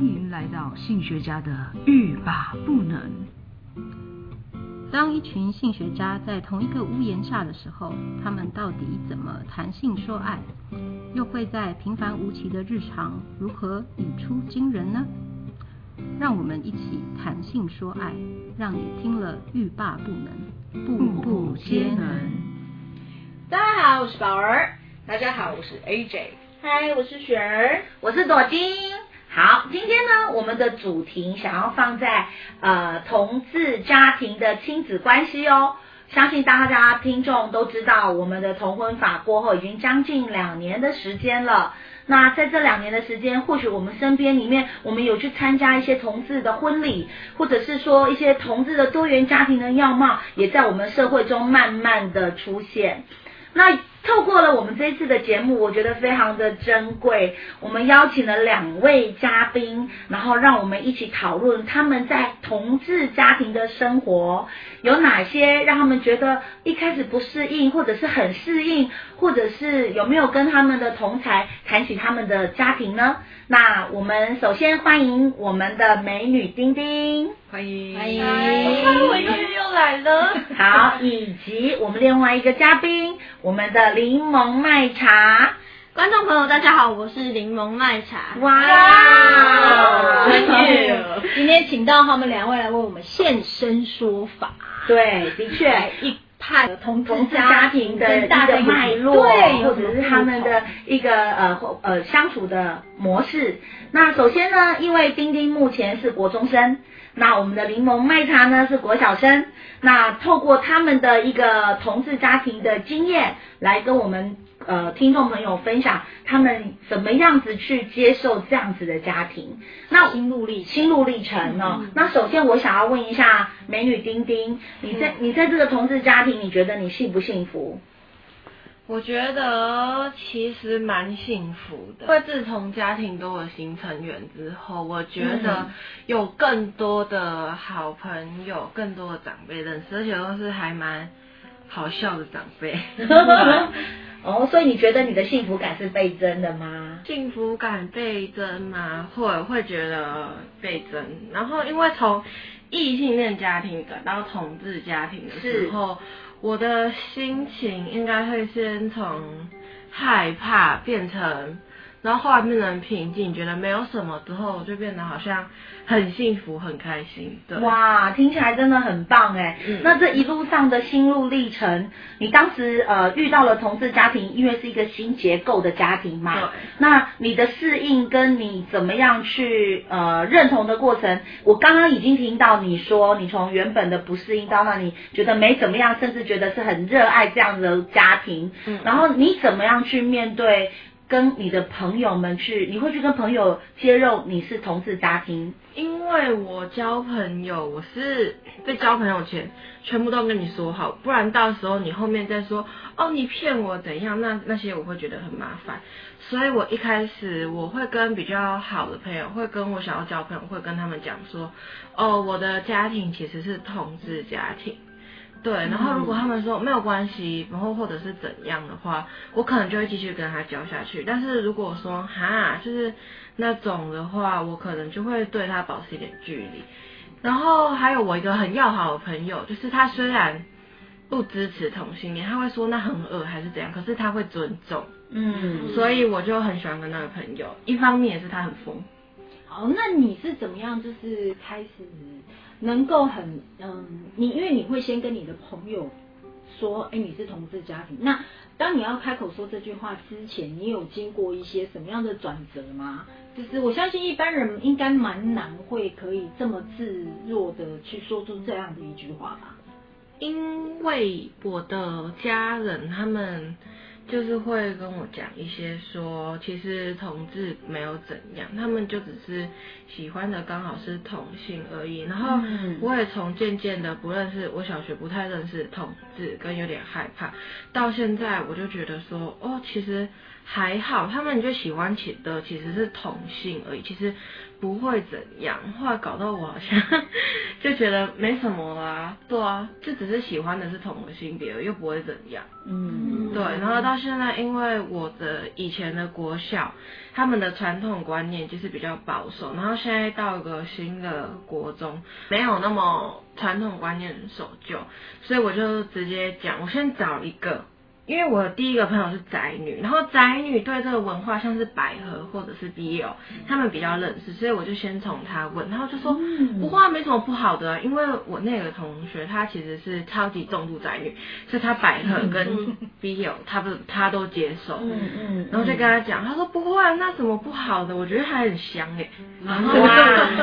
迎来到性学家的欲罢不能。当一群性学家在同一个屋檐下的时候，他们到底怎么谈性说爱？又会在平凡无奇的日常如何语出惊人呢？让我们一起谈性说爱，让你听了欲罢不能，步步皆能。大家好，我是宝儿。大家好，我是 AJ。嗨，我是雪儿。我是朵金。好，今天呢，我们的主题想要放在同志家庭的亲子关系哦。相信大家听众都知道，我们的同婚法过后已经将近2年的时间了。那在这2年的时间，或许我们身边里面，我们有去参加一些同志的婚礼，或者是说一些同志的多元家庭的样貌，也在我们社会中慢慢的出现。那透过了我们这一次的节目，我觉得非常的珍贵，我们邀请了2位嘉宾，然后让我们一起讨论他们在同志家庭的生活有哪些让他们觉得一开始不适应，或者是很适应，或者是有没有跟他们的同侪谈起他们的家庭呢？那我们首先欢迎我们的美女丁丁，欢迎欢迎，我又来了。好，以及我们另外一个嘉宾，我们的柠檬麦茶。观众朋友大家好，我是柠檬麦茶。哇，今天请到他们2位来为我们现身说法。对，的确一派同志家庭的大的脉络，对，或者是他们的一个相处的模式。那首先呢，因为丁丁目前是国中生，那我们的柠檬麦茶呢是国小生，那透过他们的一个同志家庭的经验，来跟我们听众朋友分享他们怎么样子去接受这样子的家庭，那心路历程呢、哦？那首先我想要问一下美女丁丁，你在这个同志家庭，你觉得你幸不幸福？我觉得其实蛮幸福的，因为自从家庭多了新成员之后，我觉得有更多的好朋友，更多的长辈认识，而且都是还蛮好笑的长辈。哦，所以你觉得你的幸福感是倍增的吗？幸福感倍增吗？会觉得倍增。然后因为从异性恋家庭转到同志家庭的时候，我的心情应该会先从害怕变成，然后后来变成平静，觉得没有什么之后，就变得好像很幸福、很开心。对，哇，听起来真的很棒哎、嗯！那这一路上的心路历程，你当时遇到了同志家庭，因为是一个新结构的家庭嘛，那你的适应跟你怎么样去认同的过程，我刚刚已经听到你说，你从原本的不适应到那你觉得没怎么样，甚至觉得是很热爱这样的家庭，然后你怎么样去面对？跟你的朋友们去，你会去跟朋友揭露你是同志家庭？因为我交朋友，我是在交朋友前全部都跟你说好，不然到时候你后面再说哦你骗我怎样，那些我会觉得很麻烦。所以我一开始我会跟比较好的朋友，会跟我想要交朋友，会跟他们讲说哦我的家庭其实是同志家庭。对，然后如果他们说没有关系，然后或者是怎样的话，我可能就会继续跟他交下去。但是如果说哈，就是那种的话，我可能就会对他保持一点距离。然后还有我一个很要好的朋友，就是他虽然不支持同性恋，他会说那很恶还是怎样，可是他会尊重。嗯，所以我就很喜欢跟那个朋友，一方面也是他很疯。好，那你是怎么样就是开始能够很你因为你会先跟你的朋友说，哎，你是同志家庭。那当你要开口说这句话之前，你有经过一些什么样的转折吗？就是我相信一般人应该蛮难会可以这么自若的去说出这样的一句话吧。因为我的家人他们就是会跟我讲一些说，其实同志没有怎样，他们就只是喜欢的刚好是同性而已。然后我也从渐渐的不认识，我小学不太认识同志，跟有点害怕，到现在我就觉得说，哦，其实还好，他们就喜欢起的其实是同性而已，其实不会怎样。后来搞到我好像就觉得没什么啦，对啊，就只是喜欢的是同个性别，又不会怎样。嗯，对。然后到现在，因为我的以前的国小，他们的传统观念就是比较保守，然后现在到一个新的国中，没有那么传统观念守旧，所以我就直接讲，我先找一个。因为我第一个朋友是宅女，然后宅女对这个文化像是百合或者是 BL 他们比较认识，所以我就先从她问，然后就说不过没什么不好的，因为我那个同学她其实是超级重度宅女，所以她百合跟 BL 她都接受，然后就跟她讲，她说不过那什么不好的，我觉得她很香耶。然后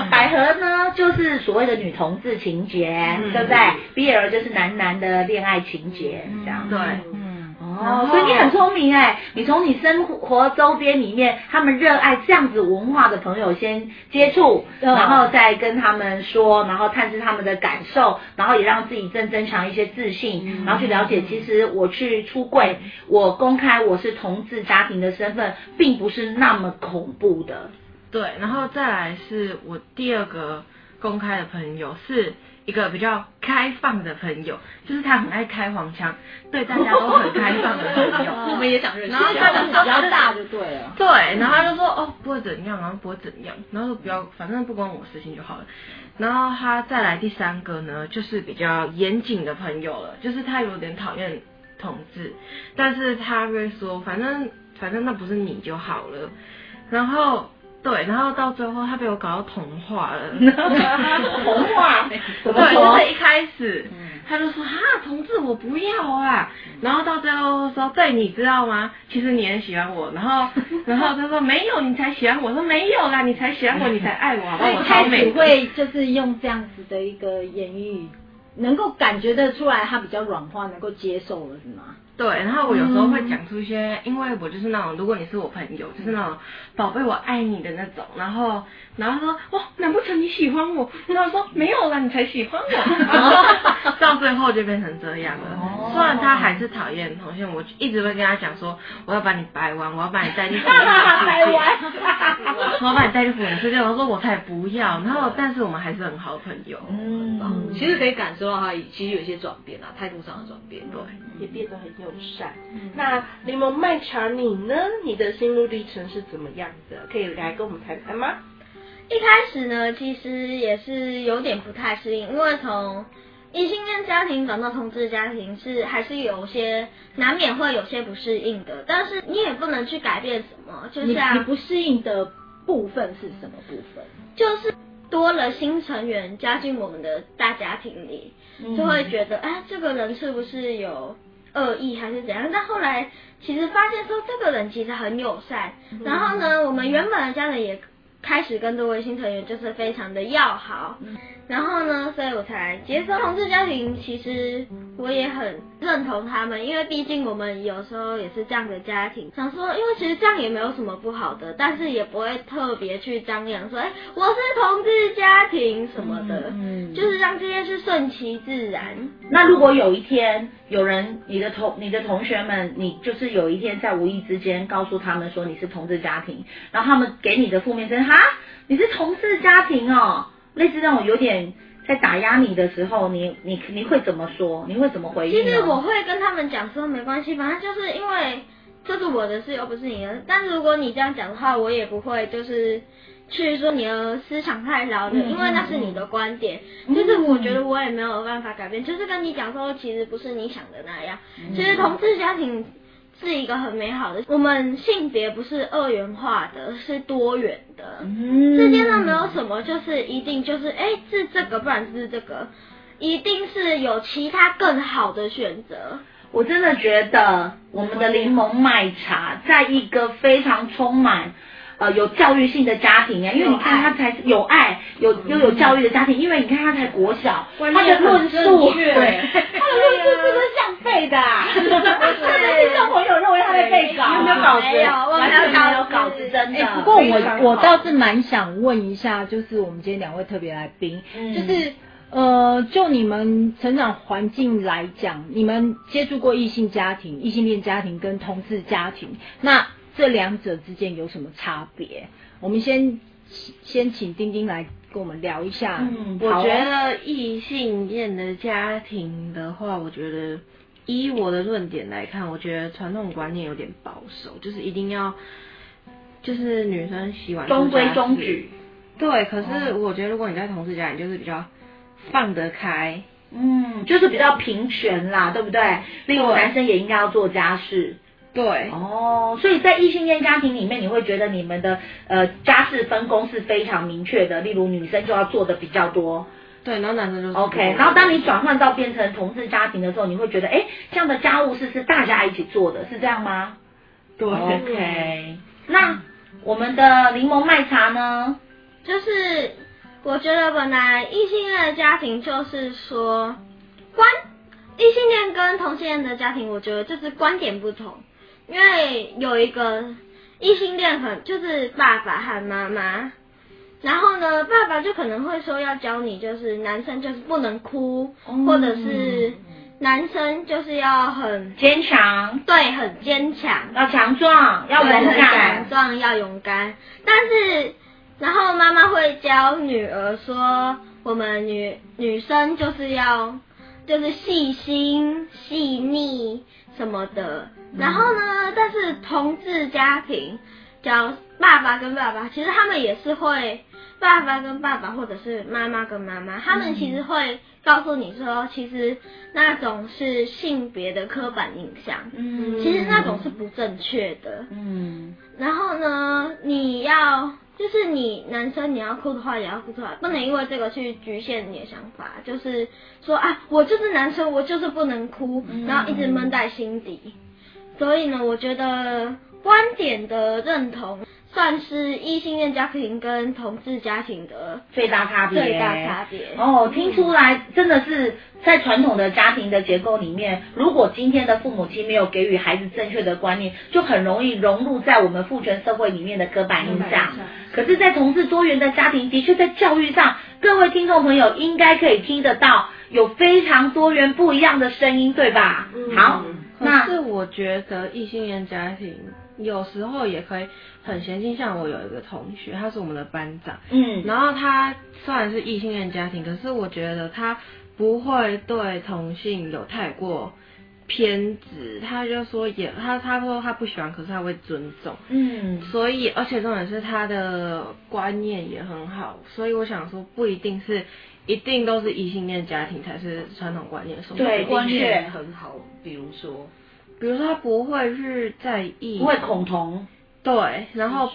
百合呢就是所谓的女同志情节，对不对？ BL 就是男的恋爱情节，这样对。哦，所以你很聪明哎！你从你生活周边里面，他们热爱这样子文化的朋友先接触，然后再跟他们说，然后探知他们的感受，然后也让自己增强一些自信，然后去了解，其实我去出柜，我公开我是同志家庭的身份，并不是那么恐怖的。对，然后再来是我第二个公开的朋友是。一个比较开放的朋友，就是他很爱开黄腔，对大家都很开放的朋友。我们也想认识，然后他们比较大就对了。对，然后他就说哦不会怎样，然后不会怎样，然后不要，反正不关我事情就好了。然后他再来第三个呢，就是比较严谨的朋友了，就是他有点讨厌同志，但是他会说反正那不是你就好了，然后。对，然后到最后他被我搞到同化了。同化？对，就是一开始他就说啊，同志我不要啊，然后到最后说对，你知道吗？其实你很喜欢我，然后他说没有，你才喜欢我，说没有啦，你才喜欢我，你才爱我，好不好？我超美。会就是用这样子的一个言语，能够感觉得出来他比较软化，能够接受了是吗？对，然后我有时候会讲出一些，因为我就是那种，如果你是我朋友，就是那种宝贝我爱你的那种，然后说哇，难不成你喜欢我？然后说没有啦，你才喜欢我。然后到最后就变成这样了。哦、虽然他还是讨厌同性，我一直会跟他讲说，我要把你掰弯，我要把你带进福利社，掰弯，我要把你带进福利社。然后说我才不要。然后但是我们还是很好的朋友。嗯，其实可以感受到他其实有一些转变啊，态度上的转变，对，也变得很有。友善。那柠檬麦茶你呢？你的心路历程是怎么样的？可以来跟我们谈谈吗？一开始呢，其实也是有点不太适应，因为从异性恋家庭转到同志家庭是还是有些难免会有些不适应的，但是你也不能去改变什么，就像、你不适应的部分是什么部分？就是多了新成员加进我们的大家庭里，就会觉得哎，这个人是不是有恶意还是怎样？但后来其实发现说这个人其实很友善，然后呢，我们原本的家人也开始跟这位新成员就是非常的要好，然后呢，所以我才接受同志家庭。其实我也很认同他们，因为毕竟我们有时候也是这样的家庭，想说，因为其实这样也没有什么不好的，但是也不会特别去张扬说，我是同志家庭什么的，就是让这些是顺其自然。那如果有一天，有人，你的同学们，你就是有一天在无意之间告诉他们说你是同志家庭，然后他们给你的负面声，哈，你是同志家庭哦，类似那种有点在打压你的时候，你会怎么说？你会怎么回应？其实我会跟他们讲说没关系，反正就是因为这是我的事又不是你的。但是如果你这样讲的话，我也不会就是去说你的思想太老了，因为那是你的观点，就是我觉得我也没有办法改变，就是跟你讲说其实不是你想的那样。其实同志家庭是一个很美好的，我们性别不是二元化的，是多元的，世界上没有什么就是一定就是是这个不然是这个，一定是有其他更好的选择。我真的觉得我们的柠檬麦茶在一个非常充满有教育性的家庭啊，因为你看他才有爱，又有教育的家庭，因为你看他才国小，他的论述，对，他的论述是不是像背的啊？是听众朋友认为他在背稿，有没有稿子？没有，没有稿子，真的。不过我倒是蛮想问一下，就是我们今天两位特别来宾，就是就你们成长环境来讲，你们接触过异性恋家庭跟同志家庭，那这两者之间有什么差别？我们先请丁丁来跟我们聊一下。我觉得异性恋的家庭的话，我觉得依我的论点来看，我觉得传统观念有点保守，就是一定要就是女生洗碗中规中矩。对，可是我觉得如果你在同事家，你就是比较放得开，就是比较平权啦，对不对？例如男生也应该要做家事。对，所以在异性恋家庭里面，你会觉得你们的家事分工是非常明确的，例如女生就要做的比较多，对，然后男生就是 OK。然后当你转换到变成同志家庭的时候，你会觉得，哎，这样的家务事是大家一起做的，是这样吗？对 ，OK。那我们的柠檬麦茶呢？就是我觉得本来异性恋的家庭就是说异性恋跟同性恋的家庭，我觉得就是观点不同。因为有一个异性恋就是爸爸和妈妈，然后呢，爸爸就可能会说要教你，就是男生就是不能哭，或者是男生就是要很坚强，对，很坚强，要强壮，要勇敢，很强壮，要勇敢。但是，然后妈妈会教女儿说，我们女生就是要就是细心、细腻什么的。然后呢，但是同志家庭，叫爸爸跟爸爸，其实他们也是会爸爸跟爸爸，或者是妈妈跟妈妈，他们其实会告诉你说，其实那种是性别的刻板印象，其实那种是不正确的，然后呢，你要就是你男生你要哭的话也要哭出来，不能因为这个去局限你的想法，就是说啊，我就是男生，我就是不能哭，然后一直闷在心底。所以呢，我觉得观点的认同算是异性恋家庭跟同志家庭的最大差别。听出来真的是在传统的家庭的结构里面，如果今天的父母亲没有给予孩子正确的观念，就很容易融入在我们父权社会里面的刻板印象。可是在同志多元的家庭，的确在教育上，各位听众朋友应该可以听得到有非常多元不一样的声音，对吧？好，可是我觉得异性恋家庭有时候也可以很先进，像我有一个同学，他是我们的班长，然后他虽然是异性恋家庭，可是我觉得他不会对同性有太过偏执，他就说他说他不喜欢，可是他会尊重，所以而且重点是他的观念也很好，所以我想说不一定都是异性恋家庭才是传统观念，对，观念很好。比如说他不会去在意，不会恐同，对，然后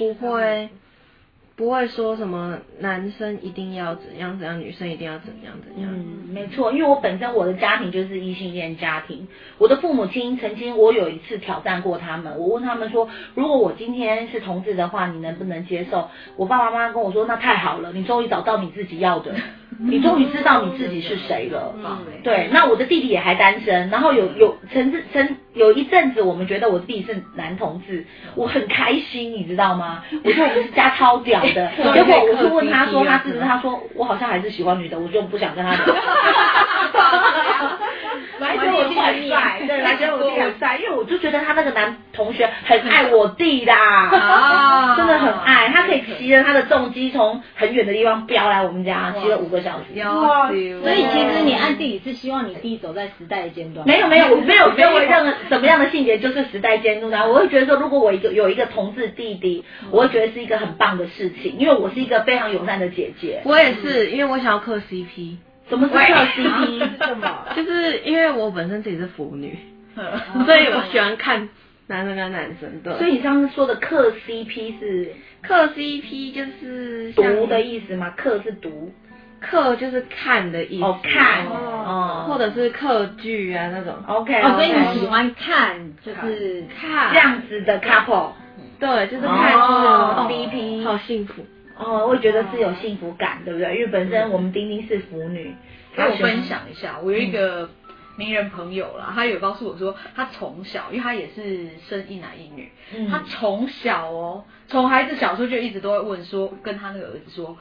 不会说什么男生一定要怎样怎样，女生一定要怎样怎样。没错，因为我的家庭就是异性恋家庭，我的父母亲曾经我有一次挑战过他们，我问他们说，如果我今天是同志的话，你能不能接受？我爸爸妈妈跟我说，那太好了，你终于找到你自己要的，你终于知道你自己是谁了。对，那我的弟弟也还单身，然后有一阵子我们觉得我弟弟是男同志，我很开心，你知道吗？我说我们是家超屌的，结果我就问他说他是不是，他说我好像还是喜欢女的，我就不想跟他聊。来觉得我弟很帅，对，来觉得我弟很帅，因为我就觉得他那个男同学很爱我弟啦，真的很爱，他可以骑着他的重机从很远的地方飙来我们家，骑了5个小时。所以其实你暗地里是希望你弟走在时代的尖端。没有，我没有觉得任何什么样的性别就是时代尖端，我会觉得说，如果我有一个同志弟弟，我会觉得是一个很棒的事情，因为我是一个非常友善的姐姐。我也是，因为我想要磕 CP。什么是磕 CP？ 是什么？就是因为我本身自己是腐女，所以我喜欢看男生跟男生的。所以你上次说的磕 CP 是磕 CP 就是毒的意思吗？磕是毒，课就是看的意思，或者是课剧啊那种。OK，所以你喜欢看，就是看这样子的 couple，对，就是看这种 CP，好幸福。我觉得是有幸福感，对不对？因为本身我们丁丁是腐女。跟我分享一下，我有一个名人朋友啦，他有告诉我说，他从小，因为他也是生一男一女，他从小从孩子小时候就一直都会问说，跟他那个儿子说。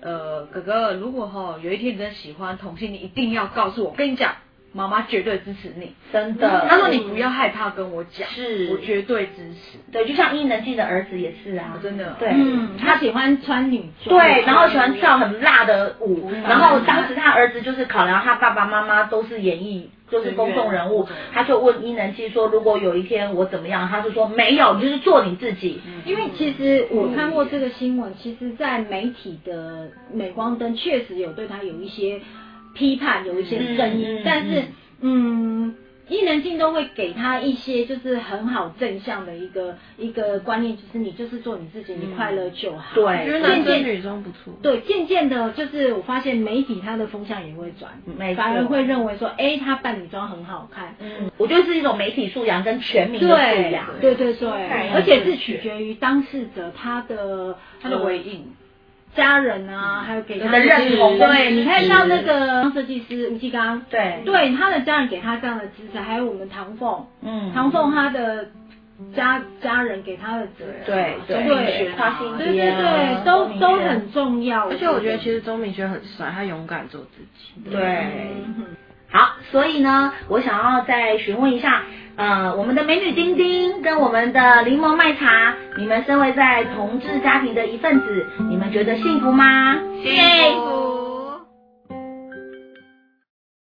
哥哥，如果有一天你真的喜欢同性，你一定要告诉我。我跟你讲，妈妈绝对支持你，真的。她说你不要害怕跟我讲，是我绝对支持。对，就像伊能静的儿子也是啊，真的。对，他喜欢穿女装，对，然后喜欢跳很辣的舞，然后当时他儿子就是考量他爸爸妈妈都是演艺，就是公众人物，他就问伊能静说，如果有一天我怎么样，他就说没有，你就是做你自己。因为其实我看过这个新闻，其实在媒体的镁光灯确实有对他有一些批判，有一些声音，但是伊能静都会给他一些就是很好正向的一个观念，就是你就是做你自己，你快乐就好。对，就是男尊女尊不错。对，渐渐的，就是我发现媒体他的风向也会转，反而会认为说，哎，他扮女装很好看。我觉得是一种媒体素养跟全民的素养。对对对，而且是取决于当事者他的回应。家人啊，还有给他的认同，对，你看到那个设计师吴继刚，对，对，他的家人给他这样的支持，还有我们唐凤，唐凤他的家人给他的支持，对对对，对，都很重要。而且我觉得其实钟明轩很帅，他勇敢做自己。对，好，所以呢，我想要再询问一下。我们的美女丁丁跟我们的柠檬麦茶，你们身为在同志家庭的一份子，你们觉得幸福吗？幸福。